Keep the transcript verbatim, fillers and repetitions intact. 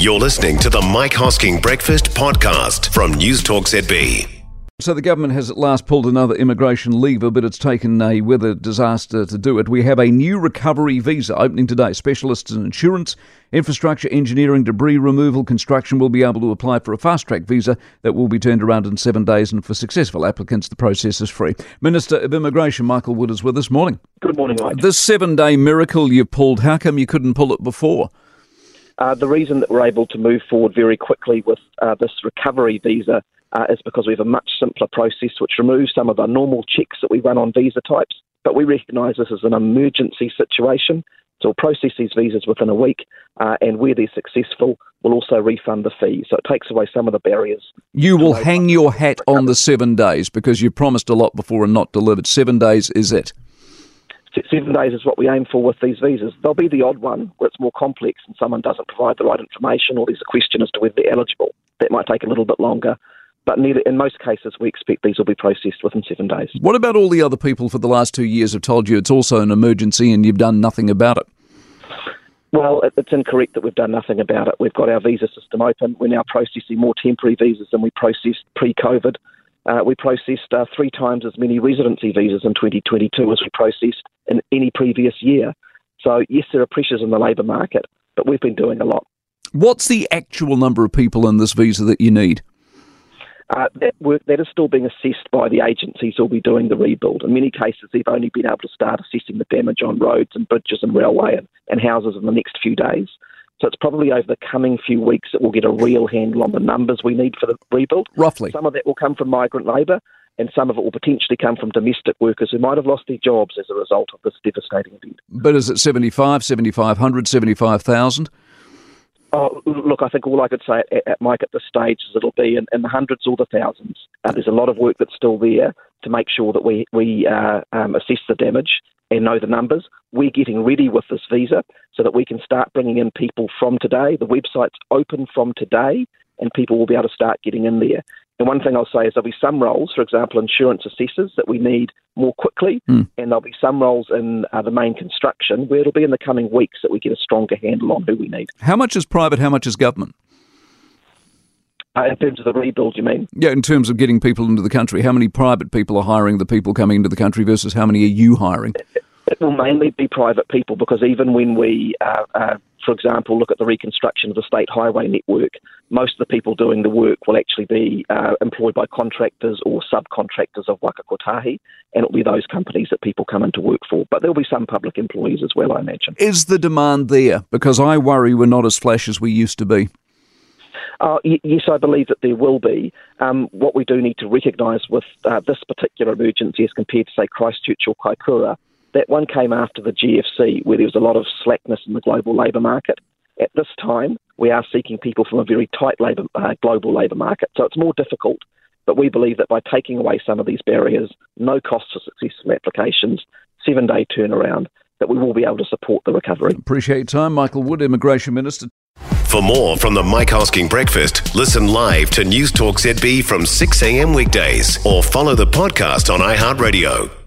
You're listening to the Mike Hosking Breakfast Podcast from Newstalk Z B. So the government has at last pulled another immigration lever, but it's taken a weather disaster to do it. We have a new recovery visa opening today. Specialists in insurance, infrastructure, engineering, debris removal, construction will be able to apply for a fast-track visa that will be turned around in seven days, and for successful applicants, the process is free. Minister of Immigration, Michael Wood, is with us. Morning. Good morning, Mike. This seven-day miracle you pulled, how come you couldn't pull it before? Uh, the reason that we're able to move forward very quickly with uh, this recovery visa Uh, is because we have a much simpler process which removes some of our normal checks that we run on visa types. But we recognise this as an emergency situation, so we'll process these visas within a week, uh, and where they're successful, we'll also refund the fee. So it takes away some of the barriers. You will hang your hat on the seven days because you promised a lot before and not delivered. Seven days is it? Seven days is what we aim for with these visas. There'll be the odd one where it's more complex and someone doesn't provide the right information, or there's a question as to whether they're eligible. That might take a little bit longer. But in most cases, we expect these will be processed within seven days. What about all the other people for the last two years have told you it's also an emergency and you've done nothing about it? Well, it's incorrect that we've done nothing about it. We've got our visa system open. We're now processing more temporary visas than we processed pre-COVID. Uh, we processed uh, three times as many residency visas in twenty twenty-two as we processed in any previous year. So, yes, there are pressures in the labour market, but we've been doing a lot. What's the actual number of people in this visa that you need? Uh, that work that is still being assessed by the agencies who will be doing the rebuild. In many cases, they've only been able to start assessing the damage on roads and bridges and railway and, and houses in the next few days. So it's probably over the coming few weeks that we'll get a real handle on the numbers we need for the rebuild. Roughly. Some of that will come from migrant labour, and some of it will potentially come from domestic workers who might have lost their jobs as a result of this devastating event. But is it seventy-five, seventy-five hundred, seventy-five thousand? Oh, look, I think all I could say, at, at Mike, at this stage is it'll be in, in the hundreds or the thousands. Uh, there's a lot of work that's still there to make sure that we, we uh, um, assess the damage and know the numbers. We're getting ready with this visa so that we can start bringing in people from today. The website's open from today and people will be able to start getting in there. And one thing I'll say is there'll be some roles, for example, insurance assessors, that we need more quickly, mm. and there'll be some roles in uh, the main construction where it'll be in the coming weeks that we get a stronger handle on who we need. How much is private, how much is government? Uh, in terms of the rebuild, you mean? Yeah, in terms of getting people into the country. How many private people are hiring the people coming into the country versus how many are you hiring? It, it will mainly be private people because even when we... Uh, uh, For example, look at the reconstruction of the state highway network. Most of the people doing the work will actually be uh, employed by contractors or subcontractors of Waka Kotahi, and it'll be those companies that people come in to work for. But there'll be some public employees as well, I imagine. Is the demand there? Because I worry we're not as flash as we used to be. Uh, y- yes, I believe that there will be. Um, what we do need to recognise with uh, this particular emergency as compared to, say, Christchurch or Kaikoura, that one came after the G F C, where there was a lot of slackness in the global labour market. At this time, we are seeking people from a very tight labour, uh, global labour market, so it's more difficult. But we believe that by taking away some of these barriers, no cost for successful applications, seven-day turnaround, that we will be able to support the recovery. Appreciate your time, Michael Wood, Immigration Minister. For more from the Mike Hosking Breakfast, listen live to Newstalk Z B from six a.m. weekdays or follow the podcast on iHeartRadio.